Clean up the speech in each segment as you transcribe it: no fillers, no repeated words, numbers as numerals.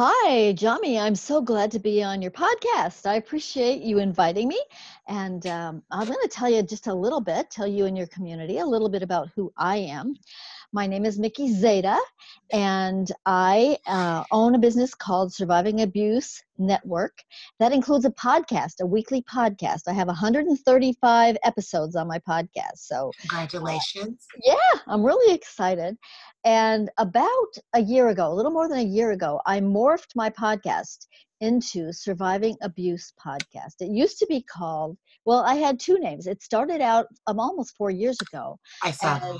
Hi, Jami. I'm so glad to be on your podcast. I appreciate you inviting me. And I'm going to tell you just a little bit, tell you and your community a little bit about who I am. My name is Mickey Zeta, and I own a business called Surviving Abuse Network. That includes a podcast, a weekly podcast. I have 135 episodes on my podcast. So congratulations. Yeah, I'm really excited. And about a year ago, a little more than a year ago, I morphed my podcast into Surviving Abuse Podcast. It used to be called, well, I had two names. It started out almost 4 years ago. I saw that.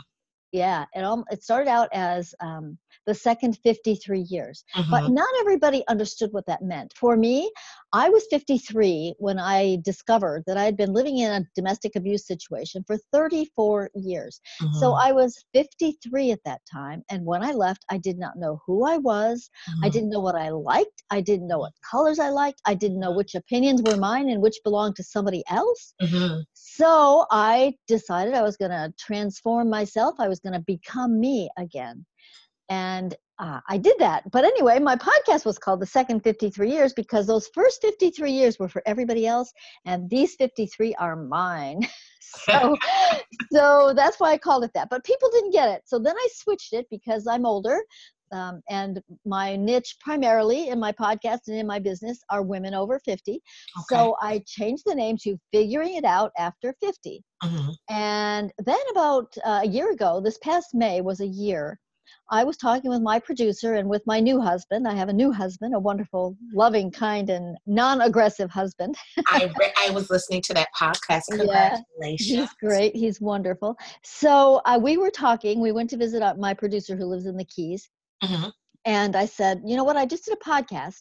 Yeah, it started out as The Second 53 Years. But not everybody understood what that meant. For me, I was 53 when I discovered that I had been living in a domestic abuse situation for 34 years. So I was 53 at that time. And when I left, I did not know who I was. I didn't know what I liked. I didn't know what colors I liked. I didn't know which opinions were mine and which belonged to somebody else. So I decided I was going to transform myself. I was going to become me again. And I did that. But anyway, my podcast was called The Second 53 Years because those first 53 years were for everybody else. And these 53 are mine. So that's why I called it that. But people didn't get it. So then I switched it because I'm older. And my niche primarily in my podcast and in my business are women over 50. So I changed the name to Figuring It Out After 50. And then about a year ago, this past May was a year, I was talking with my producer and with my new husband. I have a new husband, a wonderful, loving, kind, and non-aggressive husband. I was listening to that podcast. Congratulations. Yeah, he's great. He's wonderful. So we were talking. We went to visit my producer who lives in the Keys. And I said, you know what? I just did a podcast,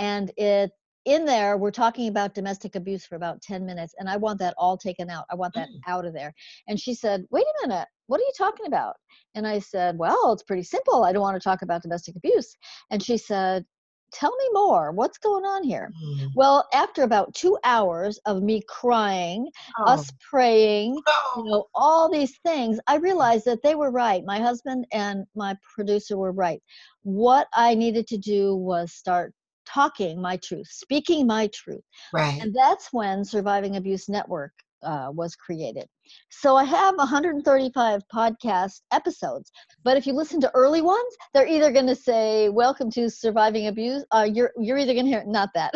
and in there, we're talking about domestic abuse for about 10 minutes, and I want that all taken out. I want that out of there. And she said, wait a minute, what are you talking about? And I said, well, it's pretty simple. I don't want to talk about domestic abuse. And she said, tell me more. What's going on here? Well, after about 2 hours of me crying, us praying, you know, all these things, I realized that they were right. My husband and my producer were right. What I needed to do was start talking my truth, speaking my truth. And that's when Surviving Abuse Network was created. So I have 135 podcast episodes, but if you listen to early ones, they're either going to say, welcome to Surviving Abuse. You're either going to hear, not that.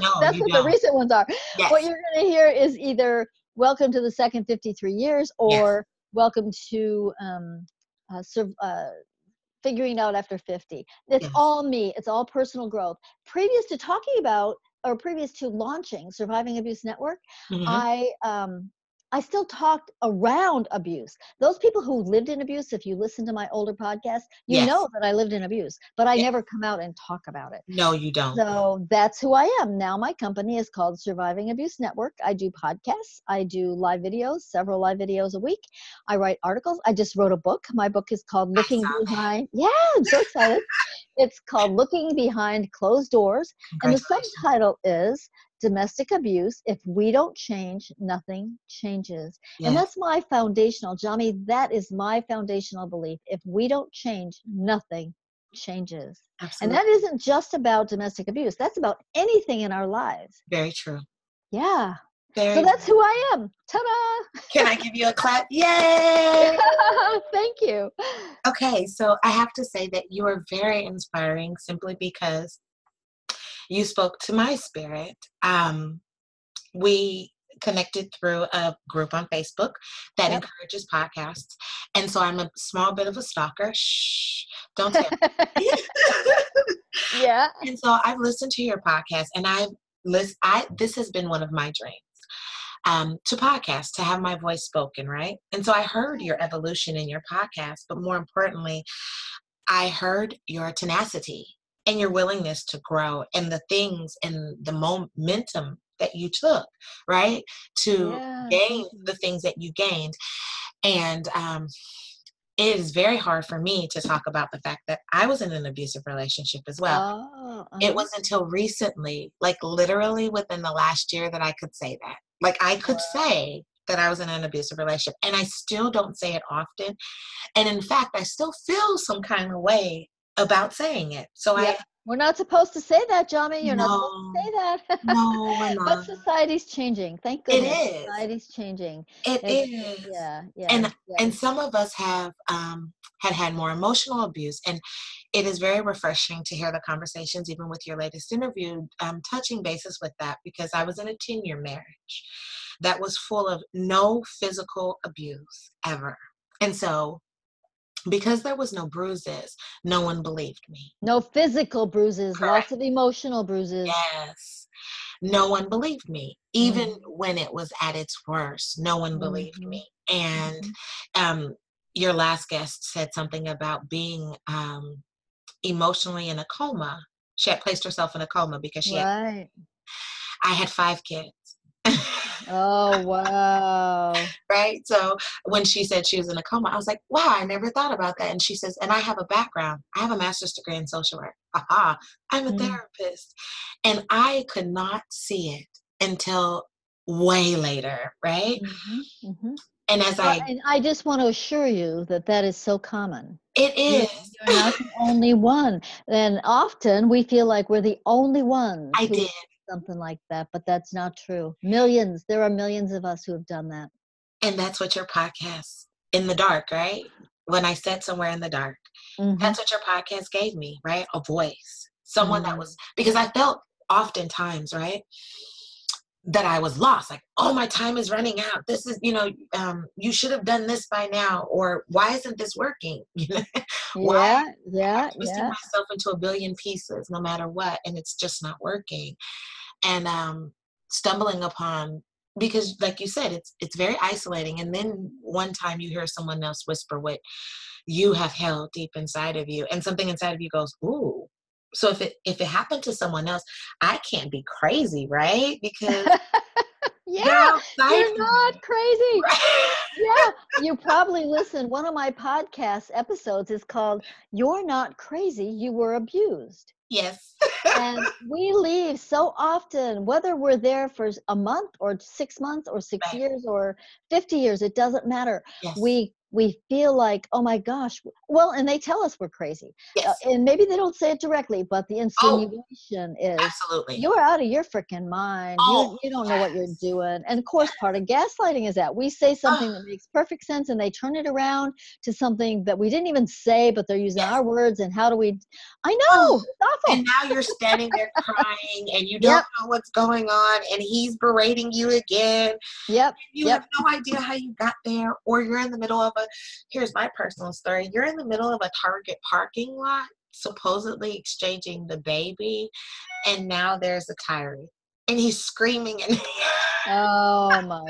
No, that's what the recent ones are. What you're going to hear is either welcome to The Second 53 Years or welcome to Figuring Out After 50. It's all me. It's all personal growth. Previous to talking about, or previous to launching Surviving Abuse Network, I still talked around abuse. Those people who lived in abuse, if you listen to my older podcast, you know that I lived in abuse, but I never come out and talk about it. No, you don't. So that's who I am. Now my company is called Surviving Abuse Network. I do podcasts. I do live videos, several live videos a week. I write articles. I just wrote a book. My book is called Looking Behind. Yeah, I'm so excited. It's called Looking Behind Closed Doors. And the subtitle is Domestic Abuse. If we don't change, nothing changes. And that's my foundational, Jami, that is my foundational belief. If we don't change, nothing changes. Absolutely. And that isn't just about domestic abuse. That's about anything in our lives. Very true. Yeah. Very so that's who I am. Ta-da! Can I give you a clap? Yay! Thank you. Okay, so I have to say that you are very inspiring simply because you spoke to my spirit. We connected through a group on Facebook that encourages podcasts. And so I'm a small bit of a stalker. Shh, don't tell me. And so I've listened to your podcast, and this has been one of my dreams. To podcast, to have my voice spoken, right? And so I heard your evolution in your podcast, but more importantly, I heard your tenacity and your willingness to grow and the things and the momentum that you took, right? To gain the things that you gained. And it is very hard for me to talk about the fact that I was in an abusive relationship as well. It was until recently, like literally within the last year, that I could say that. Like I could say that I was in an abusive relationship, and I still don't say it often. And in fact, I still feel some kind of way about saying it. So We're not supposed to say that, Jami. You're not supposed to say that. No, we're not. But society's changing. Thank goodness. It is. Society's changing. It is. Yeah. And some of us have had more emotional abuse. And it is very refreshing to hear the conversations, even with your latest interview, touching bases with that, because I was in a 10-year marriage that was full of no physical abuse ever. And so, because there was no bruises, no one believed me. No physical bruises, correct. Lots of emotional bruises. Yes. No one believed me. Even when it was at its worst, no one believed me. And your last guest said something about being emotionally in a coma. She had placed herself in a coma because she had, I had 5 kids. Oh, wow. Right? So when she said she was in a coma, I was like, wow, I never thought about that. And she says, and I have a background. I have a master's degree in social work. Aha, I'm a therapist. And I could not see it until way later, right? Mm-hmm. Mm-hmm. And as I just want to assure you that is so common. It is. You're not the only one. And often we feel like we're the only ones. Something like that, but that's not true. There are millions of us who have done that. And that's what your podcast, In the Dark, right? When I sat somewhere in the dark, that's what your podcast gave me, right? A voice. Someone that was, because I felt oftentimes, right, that I was lost. Like, oh, my time is running out. This is, you should have done this by now. Or why isn't this working? I'm twisting myself into a billion pieces no matter what. And it's just not working. And stumbling upon, because like you said, it's very isolating. And then one time you hear someone else whisper what you have held deep inside of you. And something inside of you goes, ooh. So if it happened to someone else, I can't be crazy, right? Because you're not crazy. Right? Yeah, you probably listen. One of my podcast episodes is called "You're Not Crazy, You Were Abused." Yes. And we leave so often, whether we're there for a month or 6 months or 6 years or 50 years, it doesn't matter. Yes. We feel like, oh my gosh. Well, and they tell us we're crazy. Yes. And maybe they don't say it directly, but the insinuation is, absolutely, you're out of your freaking mind. Oh, you don't know what you're doing. And of course, part of gaslighting is that we say something that makes perfect sense and they turn it around to something that we didn't even say, but they're using our words. And how do we, I know, it's awful. And now you're standing there crying and you don't know what's going on and he's berating you again. Yep. You have no idea how you got there, or you're in the middle of here's my personal story. You're in the middle of a Target parking lot, supposedly exchanging the baby, and now there's a tirade, and he's screaming and oh my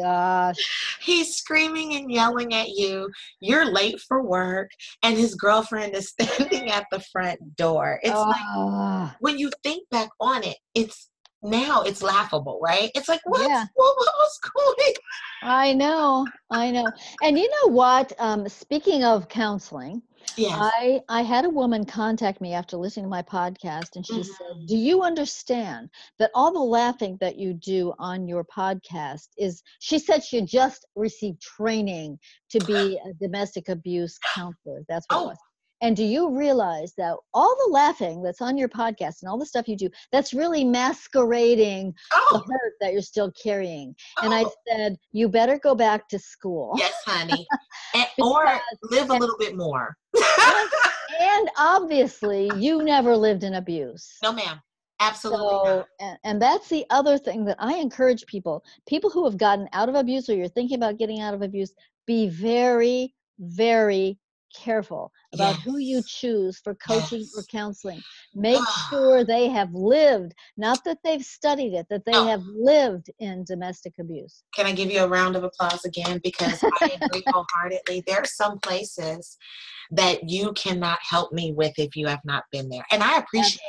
gosh, he's screaming and yelling at you. You're late for work, and his girlfriend is standing at the front door. It's like when you think back on it, it's laughable, right? It's like, what was going on? I know. And you know what? Speaking of counseling, I had a woman contact me after listening to my podcast, and she said, do you understand that all the laughing that you do on your podcast is, she said she just received training to be a domestic abuse counselor. That's what it was. And do you realize that all the laughing that's on your podcast and all the stuff you do, that's really masquerading the hurt that you're still carrying? Oh. And I said, you better go back to school. Yes, honey. Or live a little bit more. And obviously, you never lived in abuse. No, ma'am. Absolutely not. And that's the other thing that I encourage people who have gotten out of abuse, or you're thinking about getting out of abuse, be very, very careful about who you choose for coaching or counseling. Make sure they have lived, not that they've studied it, that they have lived in domestic abuse. Can I give you a round of applause again? Because I agree wholeheartedly. There are some places that you cannot help me with if you have not been there. And I appreciate,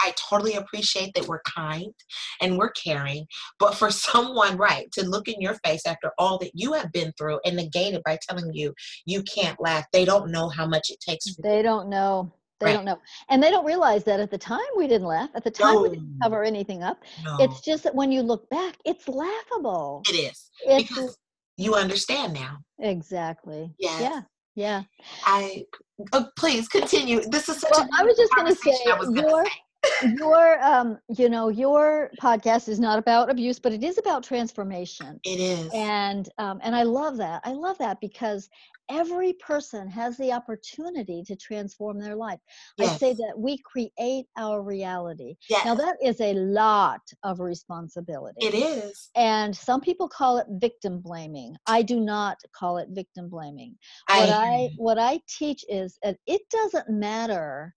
I totally appreciate that we're kind and we're caring, but for someone, to look in your face after all that you have been through and negate it by telling you, you can't laugh. They don't know how much it takes. They don't know. They don't know. And they don't realize that at the time we didn't laugh. At the time we didn't cover anything up. No. It's just that when you look back, it's laughable. It is. Because you understand now. Exactly. Yes. Yeah. Yeah. Please continue. This is such I was just going to say, your podcast is not about abuse, but it is about transformation. It is. And I love that. I love that because every person has the opportunity to transform their life. Yes. I say that we create our reality. Yes. Now that is a lot of responsibility. It is. And some people call it victim blaming. I do not call it victim blaming. What I teach is that it doesn't matter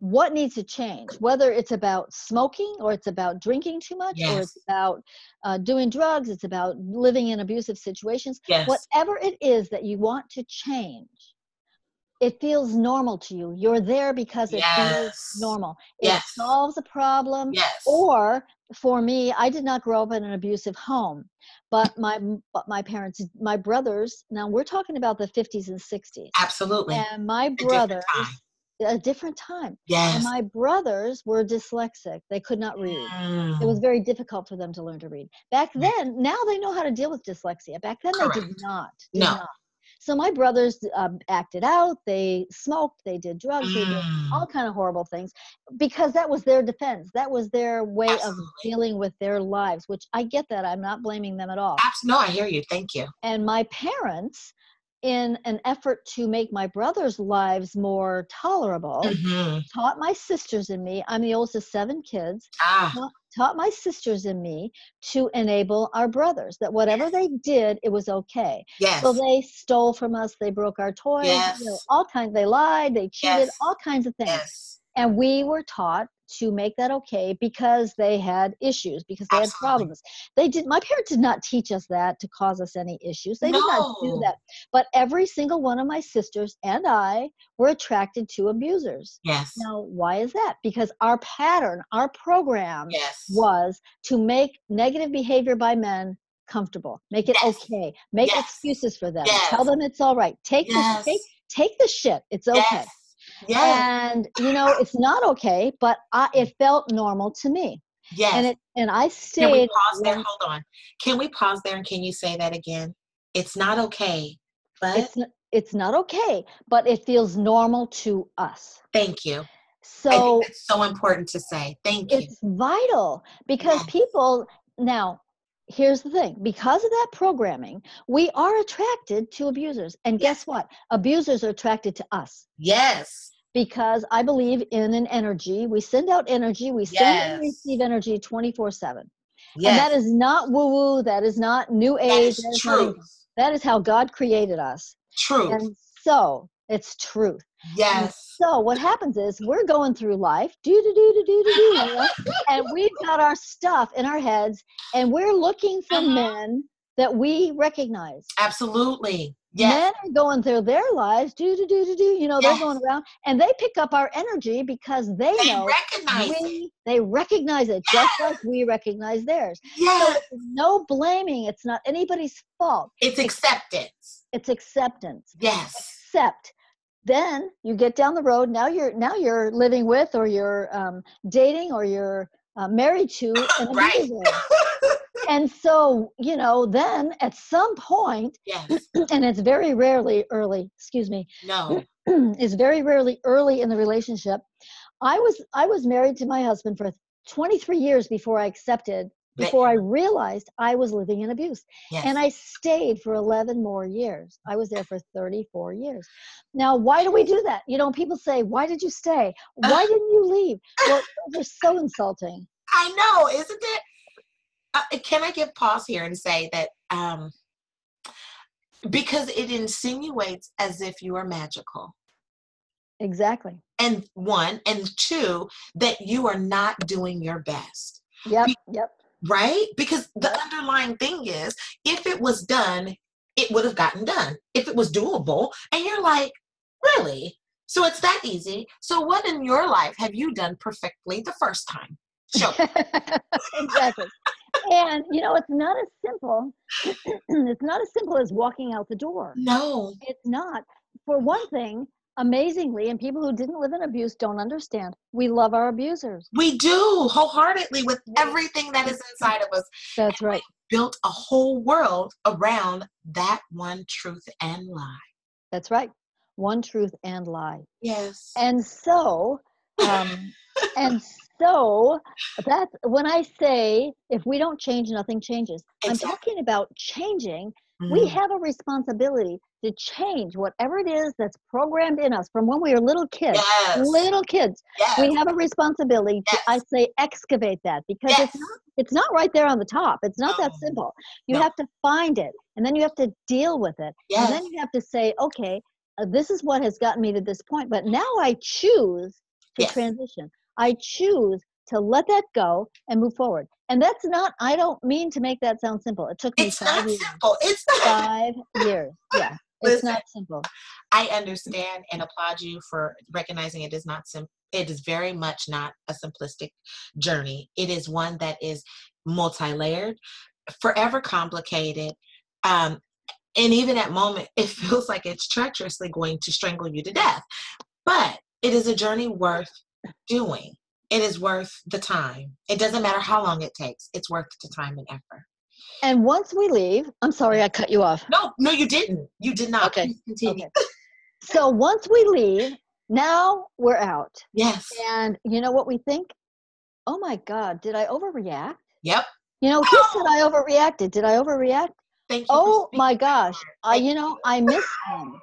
what needs to change, whether it's about smoking or it's about drinking too much, yes, or it's about doing drugs, it's about living in abusive situations. Yes. Whatever it is that you want to change, it feels normal to you. You're there because it, yes, feels normal. It, yes, solves a problem. Yes. Or for me, I did not grow up in an abusive home, but my parents, my brothers, now we're talking about the 50s and 60s. Absolutely. And my brothers, a different time. Yes. And my brothers were dyslexic. They could not read. Mm. It was very difficult for them to learn to read. Back then, now they know how to deal with dyslexia. Back then, correct, they did not. So my brothers acted out. They smoked. They did drugs. Mm. They did all kind of horrible things because that was their defense. That was their way, absolutely, of dealing with their lives, which I get that. I'm not blaming them at all. No, I hear you. Thank you. And my parents, in an effort to make my brothers' lives more tolerable, mm-hmm, taught my sisters and me, I'm the oldest of 7 kids, taught my sisters and me to enable our brothers, that whatever, yes, they did, it was okay. Yes. So they stole from us, they broke our toys, yes, all kinds, they lied, they cheated, yes, all kinds of things. Yes. And we were taught to make that okay because they had issues, because they, absolutely, had problems. My parents did not teach us that to cause us any issues. They, no, did not do that. But every single one of my sisters and I were attracted to abusers. Yes. Now, why is that? Because our pattern, our program, yes, was to make negative behavior by men comfortable, make it, yes, okay, make, yes, excuses for them, yes, tell them it's all right, take, yes, the, take the shit, it's okay. Yes. Yes. And it's not okay, but it felt normal to me. Yes. And I stayed. Can we pause there? Hold on. Can we pause there? And can you say that again? It's not okay, but it's not okay, but it feels normal to us. Thank you. So I think that's so important to say. Thank you. It's vital because, yes, people now. Here's the thing. Because of that programming, we are attracted to abusers. And guess what? Abusers are attracted to us. Yes. Because I believe in an energy. We send out energy. We send, yes, and receive energy 24/7. Yes. And that is not woo-woo. That is not new age. That is true. That is how God created us. True. And so it's truth. Yes. And so what happens is we're going through life, and we've got our stuff in our heads, and we're looking for, uh-huh, men that we recognize. Absolutely. Yes. Men are going through their lives, yes, they're going around, and they pick up our energy because they know they recognize it, yes, just like we recognize theirs. Yes. So it's no blaming. It's not anybody's fault. It's acceptance. It's acceptance. Yes. Accept. Then you get down the road. Now you're living with, or you're dating, or you're married to an abuser. And so, then at some point, yes, and it's very rarely early, it's very rarely early in the relationship. I was married to my husband for 23 years before I accepted, before I realized I was living in abuse. Yes. And I stayed for 11 more years. I was there for 34 years. Now, why do we do that? People say, why did you stay? Why didn't you leave? Well, they're so insulting. I know, isn't it? Can I give pause here and say that because it insinuates as if you are magical. Exactly. And one, and two, that you are not doing your best. Yep. Right? Because the underlying thing is, if it was done, it would have gotten done. If it was doable, and you're like, really? So it's that easy. So what in your life have you done perfectly the first time? Show me. Exactly. And, it's not as simple as walking out the door. No. It's not. For one thing, amazingly, and people who didn't live in abuse don't understand, we love our abusers. We do, wholeheartedly, with everything that is inside of us. That's right. We built a whole world around that one truth and lie. That's right. one truth and lie. Yes. And so, so that's when I say, if we don't change, nothing changes. Exactly. I'm talking about changing. Mm-hmm. We have a responsibility to change whatever it is that's programmed in us from when we were little kids. Yes. Little kids. Yes. We have a responsibility to, I say, excavate that, because it's not right there on the top. It's not that simple. You have to find it, and then you have to deal with it. Yes. And then you have to say, okay, this is what has gotten me to this point, but now I choose to transition. I choose to let that go and move forward. And that's not, I don't mean to make that sound simple. It took me 5 years. It's not simple. 5 years. Yeah. It's not simple. I understand and applaud you for recognizing it is not simple. It is very much not a simplistic journey. It is one that is multi-layered, forever complicated. And even at moment, it feels like it's treacherously going to strangle you to death. But it is a journey worth doing. It is worth the time. It doesn't matter how long it takes. It's worth the time and effort. And once we leave, I'm sorry I cut you off. No, you didn't. You did not. Okay. Continue. Okay. So once we leave, now we're out. Yes. And you know what we think? Oh my God, did I overreact? Yep. You know, who said I overreacted? Did I overreact? Thank you. Oh my gosh. I miss him.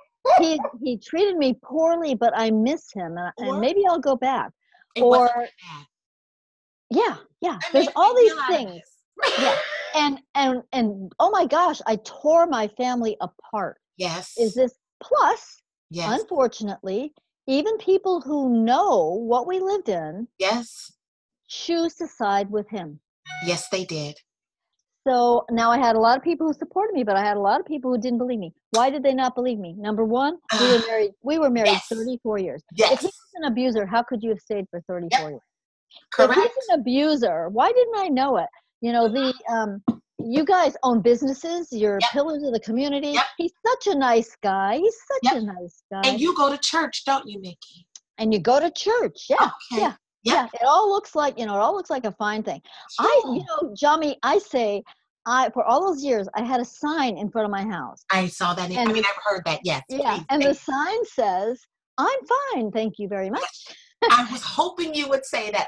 He treated me poorly, but I miss him, and maybe I'll go back. There's all these things. Yeah. And oh my gosh, I tore my family apart. Yes. Is this plus? Yes. Unfortunately, even people who know what we lived in. Yes. Choose to side with him. Yes, they did. So now I had a lot of people who supported me, but I had a lot of people who didn't believe me. Why did they not believe me? Number one, we were married. 34 years. Yes. If he was an abuser, how could you have stayed for 34 years? Correct. If he's an abuser, why didn't I know it? You know, you guys own businesses. You're pillars of the community. Yep. He's such a nice guy. He's such a nice guy. And you go to church, don't you, Mickey? And you go to church. Yeah. Okay. Yeah. Yeah, it all looks like, it all looks like a fine thing. Sure. Jami, I say, for all those years, I had a sign in front of my house. I saw that. I've heard that. Yes. Yeah. Please, and the sign says, "I'm fine. Thank you very much." I was hoping you would say that.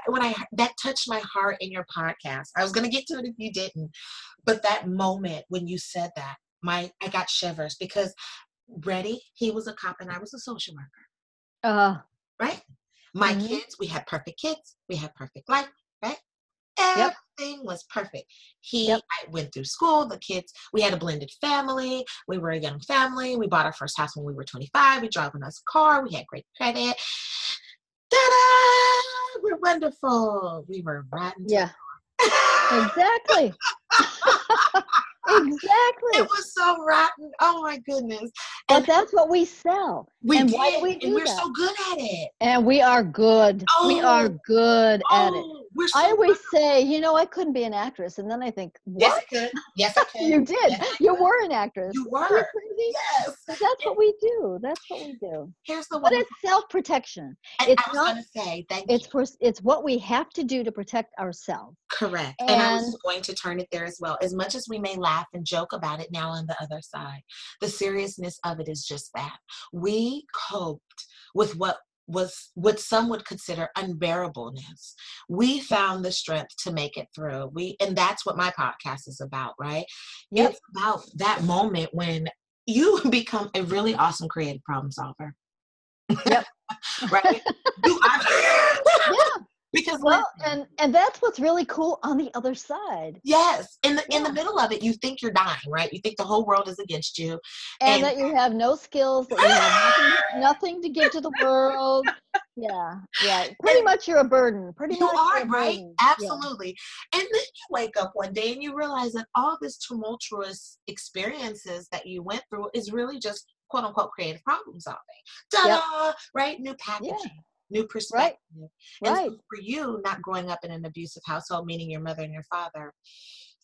That touched my heart in your podcast. I was going to get to it if you didn't, but that moment when you said that, I got shivers, because he was a cop and I was a social worker. Right. My kids, we had perfect kids. We had perfect life, right? Everything was perfect. I went through school, the kids, we had a blended family. We were a young family. We bought our first house when we were 25. We drove a nice car. We had great credit. Ta-da! We're wonderful. We were rotten. Yeah. Exactly. Exactly. It was so rotten. Oh my goodness. But that's what we sell. Why do we do that? And we're so good at it. And we are good. We are good at it. I always say, I couldn't be an actress. And then I think, what? Yes, I could. Yes, I could. You did. Yes, you were an actress. You were. Crazy? Yes. But that's what we do. That's what we do. Here's the one. But it's self-protection. And it's it's what we have to do to protect ourselves. Correct. And I was going to turn it there as well. As much as we may laugh and joke about it now, on the other side, the seriousness of it is just that. We coped with what some would consider unbearableness. We found the strength to make it through. And that's what my podcast is about, right? Yep. It's about that moment when you become a really awesome creative problem solver. Yep. Right? Yeah. Because and that's what's really cool on the other side. Yes. In the middle of it, you think you're dying, right? You think the whole world is against you. And that you have no skills, that you have nothing to give to the world. Yeah. Yeah. Pretty much you're a burden. Right? Absolutely. Yeah. And then you wake up one day and you realize that all this tumultuous experiences that you went through is really just quote unquote creative problem solving. Ta-da! Yep. Right? New packaging. Yeah. New perspective. Right. And so for you, not growing up in an abusive household, meaning your mother and your father,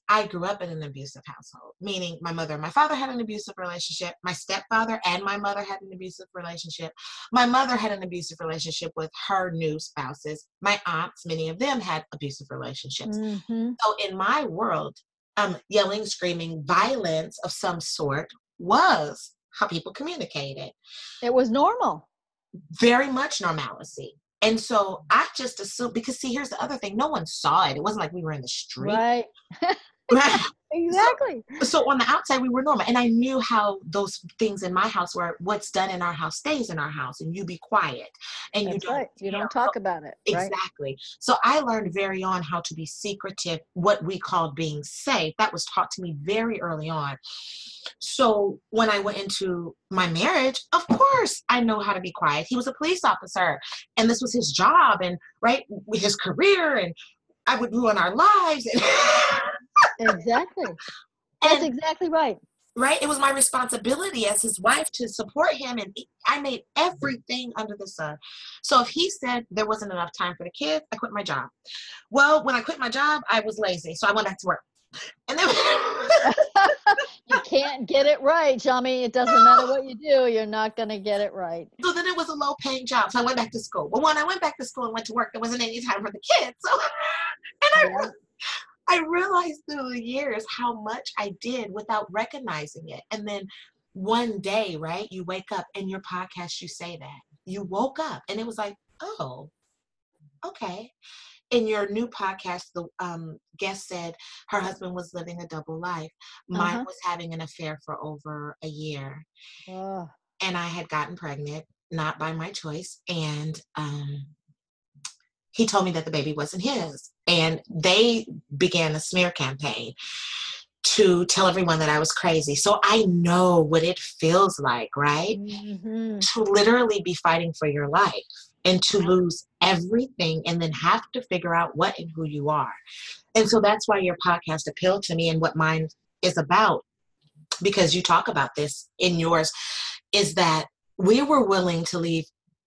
I grew up in an abusive household, meaning my mother and my father had an abusive relationship. My stepfather and my mother had an abusive relationship. My mother had an abusive relationship with her new spouses. My aunts, many of them had abusive relationships. Mm-hmm. So in my world, yelling, screaming, violence of some sort was how people communicated. It was normal. Very much normalcy. And so I just assumed, because see, here's the other thing. No one saw it. It wasn't like we were in the street. Right. Exactly. So on the outside, we were normal. And I knew how those things in my house were, what's done in our house stays in our house, and you be quiet. And that's you don't talk about it. Right? Exactly. So I learned very on how to be secretive, what we called being safe. That was taught to me very early on. So when I went into my marriage, of course, I know how to be quiet. He was a police officer, and this was his job, and right, his career, and I would ruin our lives. And exactly. That's exactly right. Right. It was my responsibility as his wife to support him. And I made everything under the sun. So if he said there wasn't enough time for the kids, I quit my job. Well, when I quit my job, I was lazy. So I went back to work. And then you can't get it right, Jami. It doesn't matter what you do. You're not going to get it right. So then it was a low paying job. So I went back to school. Well, when I went back to school and went to work, there wasn't any time for the kids. So, and I realized through the years how much I did without recognizing it. And then one day, right, you wake up in your podcast, you say that. You woke up and it was like, oh, okay. In your new podcast, the guest said her husband was living a double life. Mine was having an affair for over a year. And I had gotten pregnant, not by my choice. And he told me that the baby wasn't his. And they began a smear campaign to tell everyone that I was crazy. So I know what it feels like, right? Mm-hmm. To literally be fighting for your life and to lose everything and then have to figure out what and who you are. And so that's why your podcast appealed to me and what mine is about, because you talk about this in yours, is that we were willing to leave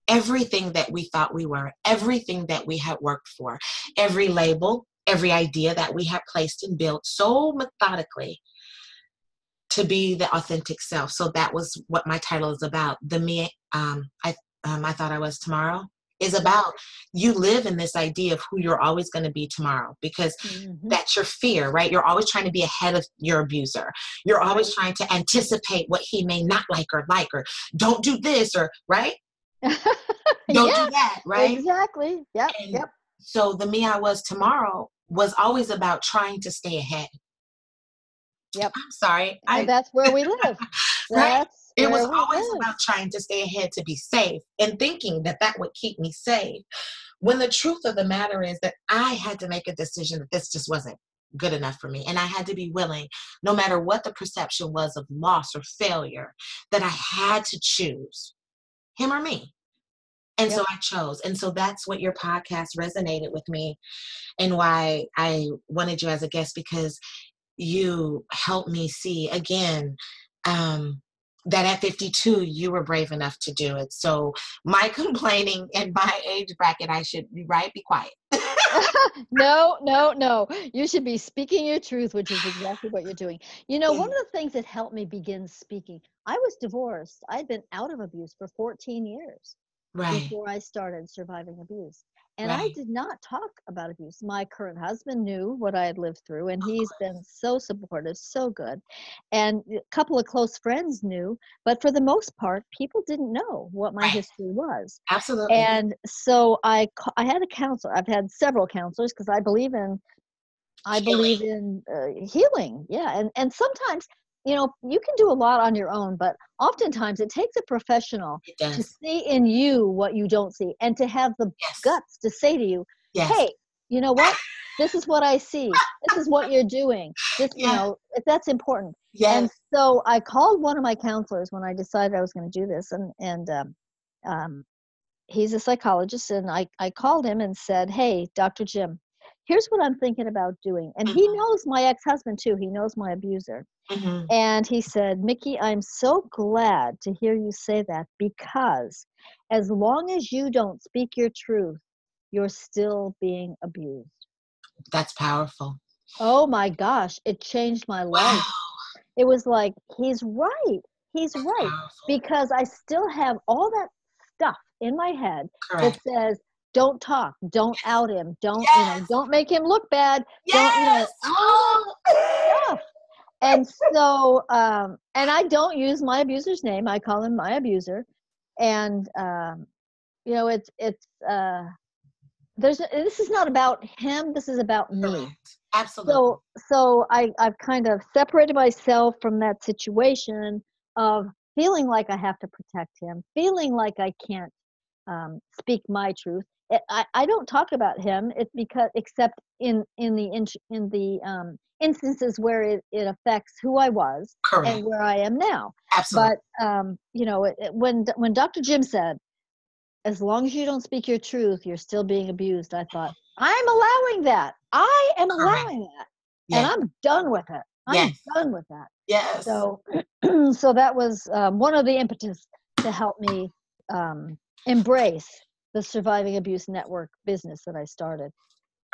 everything that we thought we were, everything that we had worked for, every label, every idea that we had placed and built so methodically to be the authentic self. So that was what my title is about. The me I thought I was tomorrow is about you live in this idea of who you're always going to be tomorrow, because that's your fear, right? You're always trying to be ahead of your abuser. You're always trying to anticipate what he may not like or don't do this or right. Don't do that, right? Exactly. Yep. So the me I was tomorrow was always about trying to stay ahead. Yep. I'm sorry. That's where we live. Right? It was always about trying to stay ahead to be safe and thinking that that would keep me safe. When the truth of the matter is that I had to make a decision that this just wasn't good enough for me. And I had to be willing, no matter what the perception was of loss or failure, that I had to choose him or me. And so I chose. And so that's what your podcast resonated with me and why I wanted you as a guest, because you helped me see again that at 52, you were brave enough to do it. So my complaining in my age bracket, I should be right. Be quiet. No. You should be speaking your truth, which is exactly what you're doing. You know, one of the things that helped me begin speaking, I was divorced. I'd been out of abuse for 14 years. Right. Before I started Surviving Abuse. And I did not talk about abuse. My current husband knew what I had lived through, and he's been so supportive, so good. And a couple of close friends knew, but for the most part, people didn't know what my history was. Absolutely. And so I had a counselor. I've had several counselors because I believe in healing. Yeah. And sometimes, you know, you can do a lot on your own, but oftentimes it takes a professional to see in you what you don't see and to have the guts to say to you, hey, you know what? This is what I see. This is what you're doing. This, you know, that's important. Yes. And so I called one of my counselors when I decided I was going to do this. And he's a psychologist. And I called him and said, hey, Dr. Jim, here's what I'm thinking about doing. And he knows my ex-husband too. He knows my abuser. And he said, Mickey, I'm so glad to hear you say that, because as long as you don't speak your truth, you're still being abused. That's powerful. Oh my gosh. It changed my life. It was like, he's right. He's That's right. Powerful. Because I still have all that stuff in my head that says, don't talk. Don't out him. Don't, you know, don't make him look bad. Don't, you know, And so, and I don't use my abuser's name. I call him my abuser. And, you know, this is not about him. This is about me. Absolutely. So I've kind of separated myself from that situation of feeling like I have to protect him, feeling like I can't speak my truth. I don't talk about him. It's because, except in the instances where it affects who I was. Correct. And where I am now. Absolutely. But you know, when Dr. Jim said, "As long as you don't speak your truth, you're still being abused," I thought, I'm allowing that. I am allowing that, yes. And I'm done with it. I'm done with that. Yes. So that was one of the impetus to help me embrace the Surviving Abuse Network business that I started.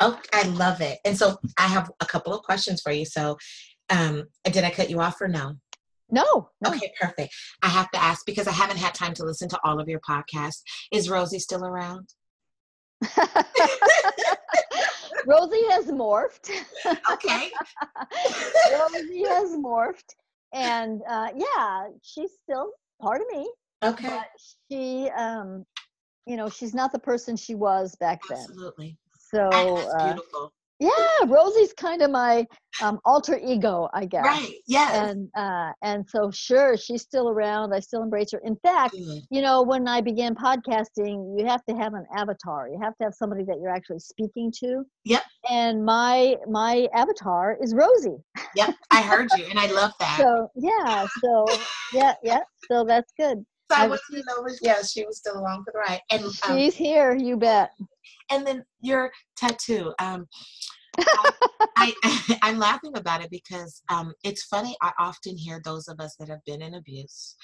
Oh, I love it. And so I have a couple of questions for you. So did I cut you off or no? No. Okay, perfect. I have to ask because I haven't had time to listen to all of your podcasts. Is Rosie still around? Rosie has morphed. Okay. Rosie has morphed. And she's still part of me. Okay. But she, you know, she's not the person she was back then. Absolutely. So that's beautiful. Yeah, Rosie's kind of my alter ego, I guess. Right, yes. And so, sure, she's still around. I still embrace her. In fact, you know, when I began podcasting, you have to have an avatar. You have to have somebody that you're actually speaking to. Yep. And my avatar is Rosie. Yep, I heard you, and I love that. So that's good. So I wanted to know, she was still along for the ride. And, she's here, you bet. And then your tattoo. I'm laughing about it because it's funny. I often hear those of us that have been in abuse,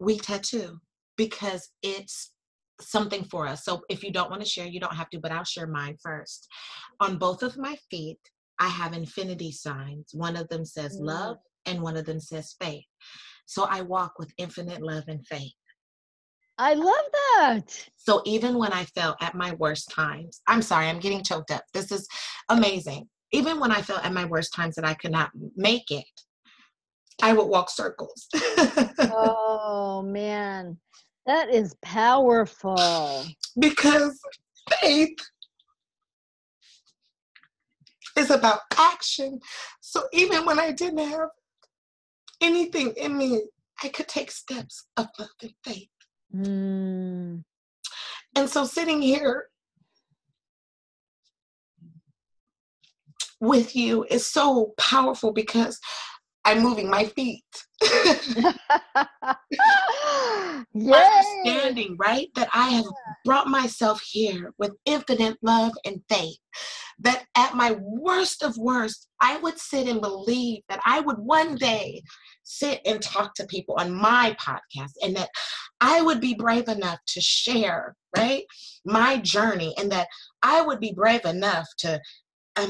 we tattoo because it's something for us. So if you don't want to share, you don't have to, but I'll share mine first. On both of my feet, I have infinity signs. One of them says love and one of them says faith. So I walk with infinite love and faith. I love that. So even when I felt at my worst times, I'm sorry, I'm getting choked up. This is amazing. Even when I felt at my worst times that I could not make it, I would walk circles. Oh, man. That is powerful. Because faith is about action. So even when I didn't have anything in me, I could take steps of love and faith. And so sitting here with you is so powerful because I'm moving my feet. Understanding, right, that I have brought myself here with infinite love and faith. That at my worst of worst, I would sit and believe that I would one day sit and talk to people on my podcast and that I would be brave enough to share, right, my journey and that I would be brave enough to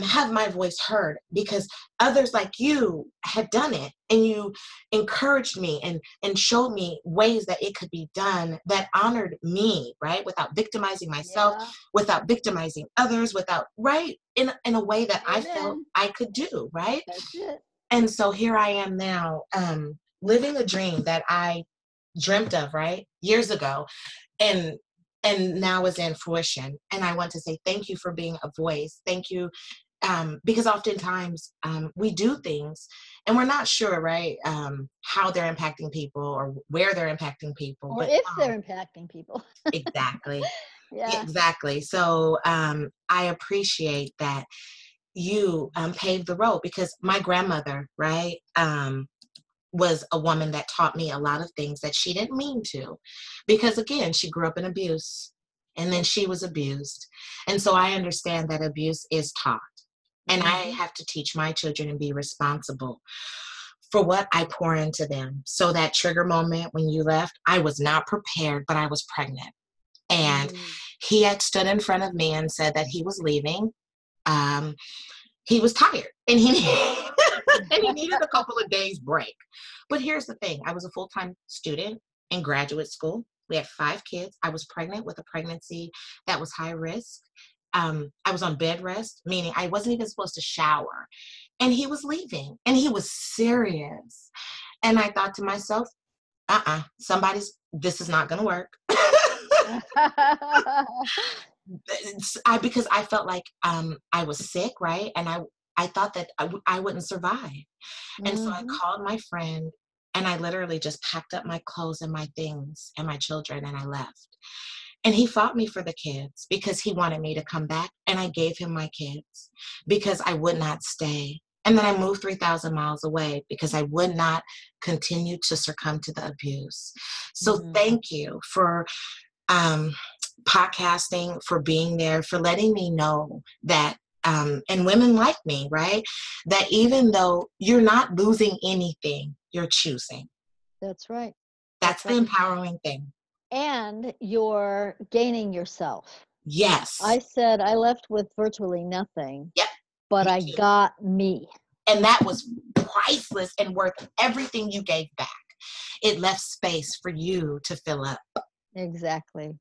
have my voice heard because others like you had done it and you encouraged me and showed me ways that it could be done that honored me, right? Without victimizing myself, without victimizing others, without, right? In a way that I felt I could do, right? That's it. And so here I am now, living a dream that I dreamt of, right? Years ago. And now is in fruition. And I want to say thank you for being a voice. Thank you. Because oftentimes we do things and we're not sure, right, how they're impacting people or where they're impacting people. Or if they're impacting people. Exactly. Yeah. Exactly. So I appreciate that you paved the road because my grandmother, right, was a woman that taught me a lot of things that she didn't mean to because, again, she grew up in abuse and then she was abused. And so I understand that abuse is taught and I have to teach my children and be responsible for what I pour into them. So that trigger moment when you left, I was not prepared, but I was pregnant. And he had stood in front of me and said that he was leaving. He was tired and he needed a couple of days break. But here's the thing. I was a full-time student in graduate school. We had 5 kids. I was pregnant with a pregnancy that was high risk. I was on bed rest, meaning I wasn't even supposed to shower. and he was leaving, and he was serious. And I thought to myself, this is not going to work. Because I felt like I was sick, right? And I thought that I wouldn't survive. Mm-hmm. And so I called my friend, and I literally just packed up my clothes and my things and my children, and I left. And he fought me for the kids because he wanted me to come back, and I gave him my kids because I would not stay. And then I moved 3,000 miles away because I would not continue to succumb to the abuse. So thank you for podcasting, for being there, for letting me know that, and women like me, right? That even though you're not losing anything, you're choosing. That's right. That's the empowering thing. And you're gaining yourself. Yes. I said I left with virtually nothing. Yep. But I got me. And that was priceless and worth everything you gave back. It left space for you to fill up. Exactly.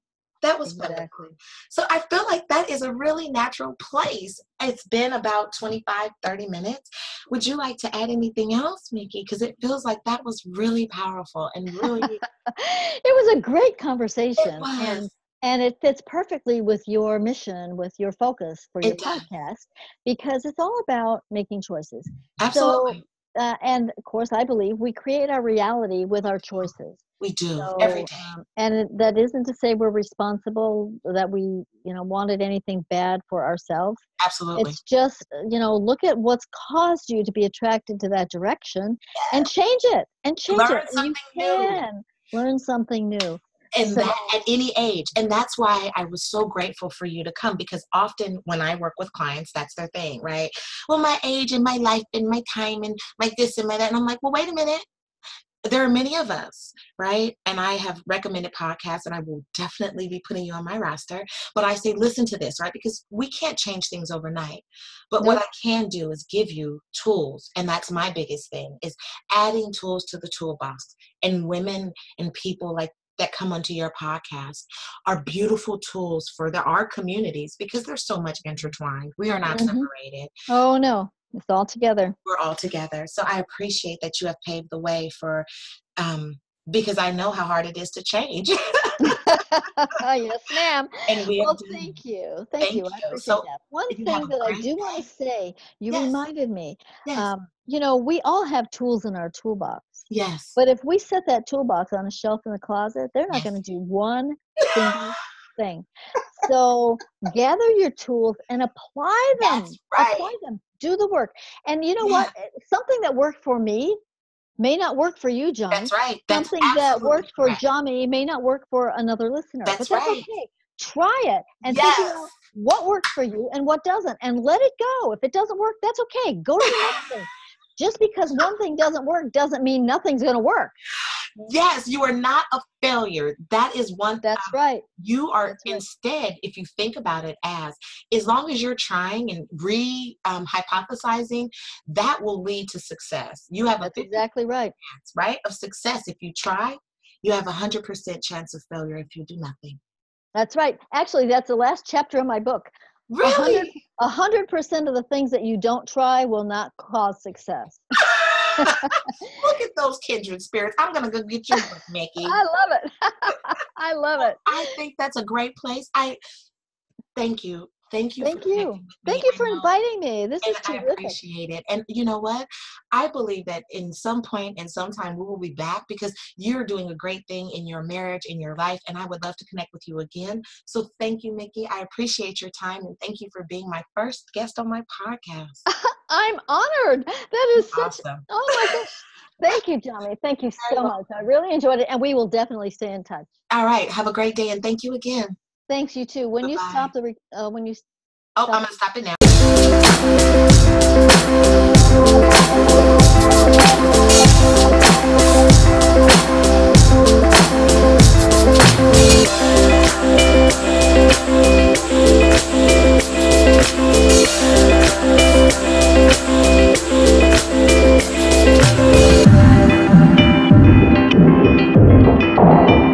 That was wonderful. So I feel like that is a really natural place. It's been about 25, 30 minutes. Would you like to add anything else, Mickey? Because it feels like that was really powerful and really... It was a great conversation. It was. And it fits perfectly with your mission, with your focus for your podcast, because it's all about making choices. Absolutely. So, and of course, I believe we create our reality with our choices. We do, so, every day. And that isn't to say we're responsible, that we, wanted anything bad for ourselves. Absolutely. It's just, look at what's caused you to be attracted to that direction and change it. Learn something new. Learn something new. And that at any age. And that's why I was so grateful for you to come, because often when I work with clients, that's their thing, right? Well, my age and my life and my time and my this and my that. And I'm like, well, wait a minute. There are many of us, right? And I have recommended podcasts, and I will definitely be putting you on my roster. But I say, listen to this, right? Because we can't change things overnight. But what I can do is give you tools. And that's my biggest thing, is adding tools to the toolbox. And women and people like that come onto your podcast are beautiful tools for our communities, because they're so much intertwined. We are not separated. Oh, no. It's all together. We're all together. So I appreciate that you have paved the way for, because I know how hard it is to change. Yes, ma'am. And thank you. Thank you. I appreciate that. One thing that I do want to say, you reminded me, we all have tools in our toolbox. Yes. But if we set that toolbox on a shelf in the closet, they're not going to do one single thing. So gather your tools and apply them. That's right. Apply them. Do the work. And you know what? Something that worked for me may not work for you, John. That's right. That's something that worked for Johnny may not work for another listener. That's right. Okay. Try it and think about what works for you and what doesn't, and let it go. If it doesn't work, that's okay. Go to the next thing. Just because one thing doesn't work doesn't mean nothing's going to work. Yes, you are not a failure. That is one thing. That's right. You are instead, if you think about it as long as you're trying and hypothesizing, that will lead to success. You have a 50% exactly right. chance, right, of success if you try. You have a 100% chance of failure if you do nothing. That's right. Actually, that's the last chapter of my book. Really? 100% of the things that you don't try will not cause success. Look at those kindred spirits. I'm going to go get your book, Mickey. I love it. I love it. I think that's a great place. Thank you. Thank you. Thank you. Thank you for inviting me. This is terrific. I appreciate it. And you know what? I believe that in some point and sometime we will be back, because you're doing a great thing in your marriage, in your life, and I would love to connect with you again. So thank you, Mickey. I appreciate your time, and thank you for being my first guest on my podcast. I'm honored. That is such awesome. Oh my gosh. Thank you, Johnny. Thank you so much. I really enjoyed it, and we will definitely stay in touch. All right. Have a great day, and thank you again. Thanks, you too. When Bye-bye. You stop the, when you. Oh, I'm gonna stop it now.